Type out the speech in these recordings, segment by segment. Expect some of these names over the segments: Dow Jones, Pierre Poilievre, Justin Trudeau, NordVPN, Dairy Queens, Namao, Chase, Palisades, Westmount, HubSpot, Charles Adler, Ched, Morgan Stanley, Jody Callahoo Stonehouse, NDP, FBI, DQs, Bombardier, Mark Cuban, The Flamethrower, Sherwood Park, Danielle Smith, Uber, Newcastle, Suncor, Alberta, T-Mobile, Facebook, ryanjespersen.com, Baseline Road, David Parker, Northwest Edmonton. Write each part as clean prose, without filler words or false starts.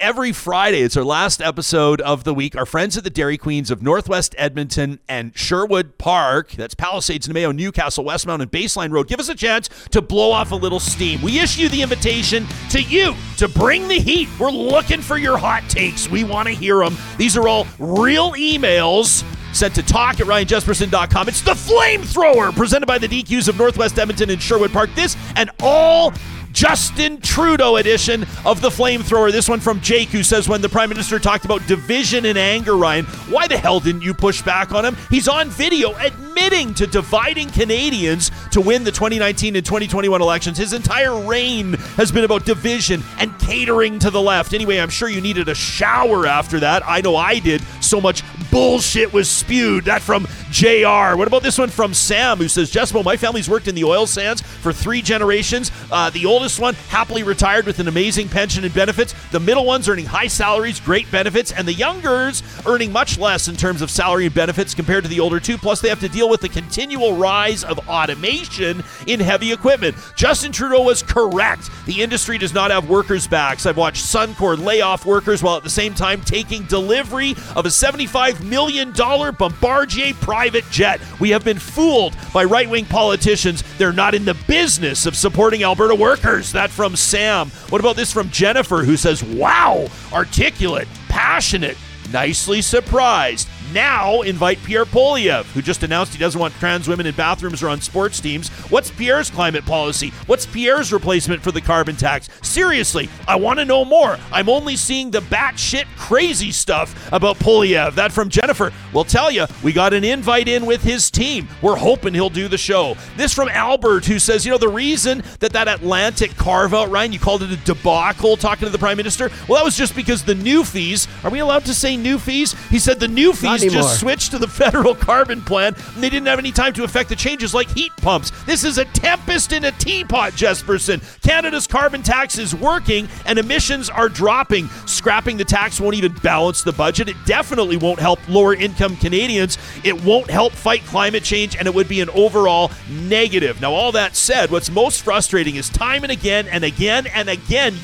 every Friday. It's our last episode of the week. Our friends at the Dairy Queens of Northwest Edmonton and Sherwood Park, that's Palisades, Namao, Newcastle, Westmount, and Baseline Road, give us a chance to blow off a little steam. We issue the invitation to you to bring the heat. We're looking for your hot takes. We want to hear them. These are all real emails sent to talk at ryanjespersen.com. It's The Flamethrower, presented by the DQs of Northwest Edmonton and Sherwood Park. This and all Justin Trudeau edition of The Flamethrower. This one from Jake, who says, when the Prime Minister talked about division and anger, Ryan, why the hell didn't you push back on him? He's on video admitting to dividing Canadians to win the 2019 and 2021 elections. His entire reign has been about division and catering to the left. Anyway, I'm sure you needed a shower after that. I know I did. So much bullshit was spewed. That from JR. What about this one from Sam, who says, Jessimo, my family's worked in the oil sands for 3 generations. The oldest one happily retired with an amazing pension and benefits. The middle one's earning high salaries, great benefits, and the younger's earning much less in terms of salary and benefits compared to the older two. Plus, they have to deal with the continual rise of automation in heavy equipment. Justin Trudeau was correct. The industry does not have workers' backs. I've watched Suncor lay off workers while at the same time taking delivery of a $75 million Bombardier private jet. We have been fooled by right-wing politicians. They're not in the business of supporting Alberta workers. That from Sam. What about this from Jennifer, who says, wow, articulate, passionate, nicely surprised. Now invite Pierre Poilievre, who just announced he doesn't want trans women in bathrooms or on sports teams. What's Pierre's climate policy? What's Pierre's replacement for the carbon tax? Seriously, I want to know more. I'm only seeing the batshit crazy stuff about Poilievre. That from Jennifer. We'll tell you, we got an invite in with his team. We're hoping he'll do the show. This from Albert, who says, you know, the reason that Atlantic carve-out, Ryan, you called it a debacle talking to the Prime Minister? Well, that was just because the new fees, are we allowed to say new fees? He said the new fees just switched to the federal carbon plan, and they didn't have any time to affect the changes like heat pumps. This is a tempest in a teapot, Jespersen. Canada's carbon tax is working, and emissions are dropping. Scrapping the tax won't even balance the budget. It definitely won't help lower-income Canadians. It won't help fight climate change, and it would be an overall negative. Now, all that said, what's most frustrating is time and again,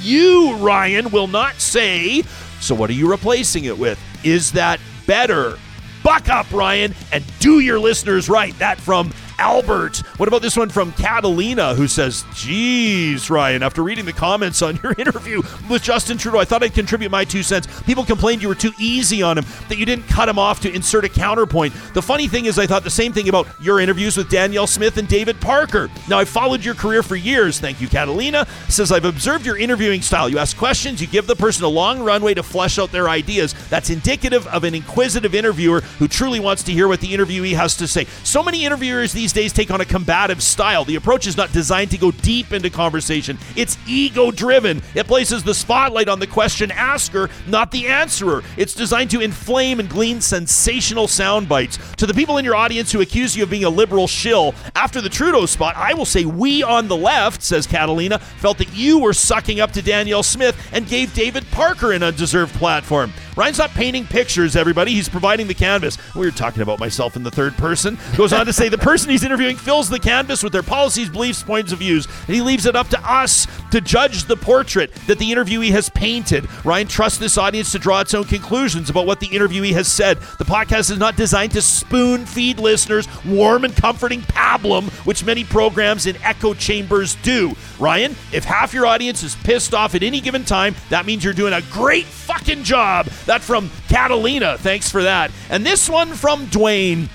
you, Ryan, will not say, so what are you replacing it with? Is that better? Buck up, Ryan, and do your listeners right. That from Albert. What about this one from Catalina, who says, geez, Ryan, after reading the comments on your interview with Justin Trudeau, I thought I'd contribute my 2 cents. People complained you were too easy on him, that you didn't cut him off to insert a counterpoint. The funny thing is I thought the same thing about your interviews with Danielle Smith and David Parker. Now, I've followed your career for years. Thank you, Catalina. Says, I've observed your interviewing style. You ask questions, you give the person a long runway to flesh out their ideas. That's indicative of an inquisitive interviewer who truly wants to hear what the interviewee has to say. So many interviewers these days take on a combative style. The approach is not designed to go deep into conversation. It's ego-driven. It places the spotlight on the question asker, not the answerer. It's designed to inflame and glean sensational sound bites. To the people in your audience who accuse you of being a liberal shill, after the Trudeau spot, I will say we on the left, says Catalina, felt that you were sucking up to Danielle Smith and gave David Parker an undeserved platform. Ryan's not painting pictures, everybody. He's providing the canvas. We were talking about myself in the third person. Goes on to say the person he's interviewing fills the canvas with their policies, beliefs, points of views, and he leaves it up to us to judge the portrait that the interviewee has painted. Ryan trusts this audience to draw its own conclusions about what the interviewee has said. The podcast is not designed to spoon-feed listeners warm and comforting pablum, which many programs in echo chambers do. Ryan, if half your audience is pissed off at any given time, that means you're doing a great fucking job. That from Catalina. Thanks for that. And this one from Dwayne,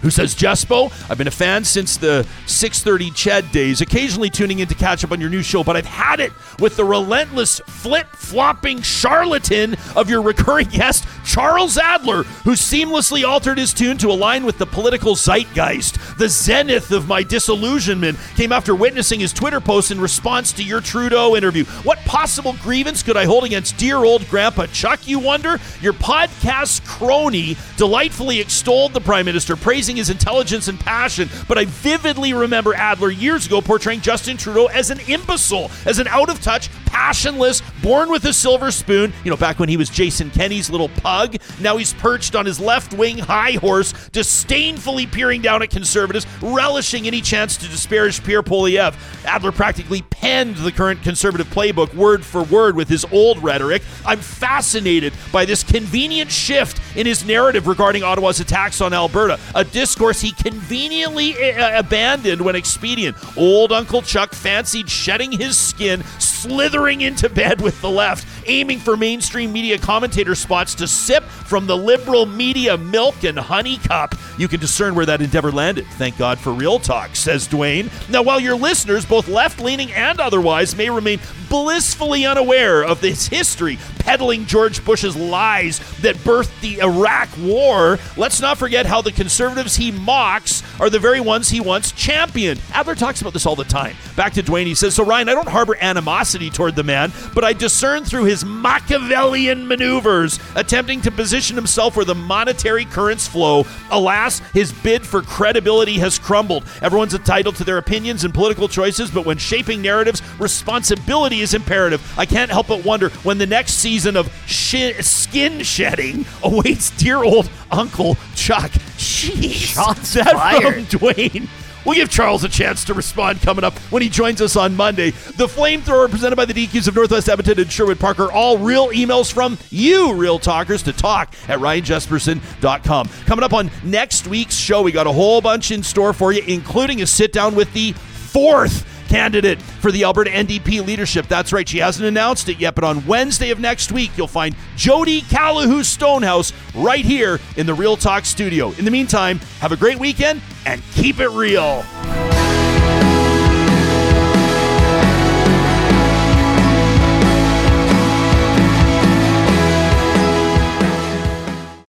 who says, Jespo, I've been a fan since the 6:30 Ched days, occasionally tuning in to catch up on your new show, but I've had it with the relentless flip-flopping charlatan of your recurring guest, Charles Adler, who seamlessly altered his tune to align with the political zeitgeist. The zenith of my disillusionment came after witnessing his Twitter post in response to your Trudeau interview. What possible grievance could I hold against dear old Grandpa Chuck, you wonder? Your podcast crony delightfully extolled the Prime Minister, praising his intelligence and passion, but I vividly remember Adler years ago portraying Justin Trudeau as an imbecile, as an out-of-touch passionless, born with a silver spoon, you know, back when he was Jason Kenney's little pug. Now he's perched on his left-wing high horse, disdainfully peering down at conservatives, relishing any chance to disparage Pierre Poilievre. Adler practically penned the current conservative playbook word for word with his old rhetoric. I'm fascinated by this convenient shift in his narrative regarding Ottawa's attacks on Alberta, a discourse he conveniently abandoned when expedient. Old Uncle Chuck fancied shedding his skin, slithering into bed with the left, aiming for mainstream media commentator spots to sip from the liberal media milk and honey cup. You can discern where that endeavor landed. Thank God for real talk, says Dwayne. Now, while your listeners, both left-leaning and otherwise, may remain blissfully unaware of this history, peddling George Bush's lies that birthed the Iraq War, let's not forget how the conservatives he mocks are the very ones he once championed. Adler talks about this all the time. Back to Dwayne, he says, so Ryan, I don't harbor animosity toward the man, but I discern through his Machiavellian maneuvers, attempting to position himself where the monetary currents flow. Alas, his bid for credibility has crumbled. Everyone's entitled to their opinions and political choices, but when shaping narratives, responsibility is imperative. I can't help but wonder when the next season of skin shedding awaits dear old Uncle Chuck. Jeez, that fired. From Dwayne. We'll give Charles a chance to respond coming up when he joins us on Monday. The Flamethrower, presented by the DQs of Northwest Edmonton and Sherwood Park, are all real emails from you, real talkers, to talk at ryanjespersen.com. Coming up on next week's show, we got a whole bunch in store for you, including a sit-down with the fourth candidate for the Alberta NDP leadership. That's right, she hasn't announced it yet, but on Wednesday of next week, you'll find Jody Callahoo Stonehouse right here in the Real Talk studio. In the meantime, have a great weekend and keep it real.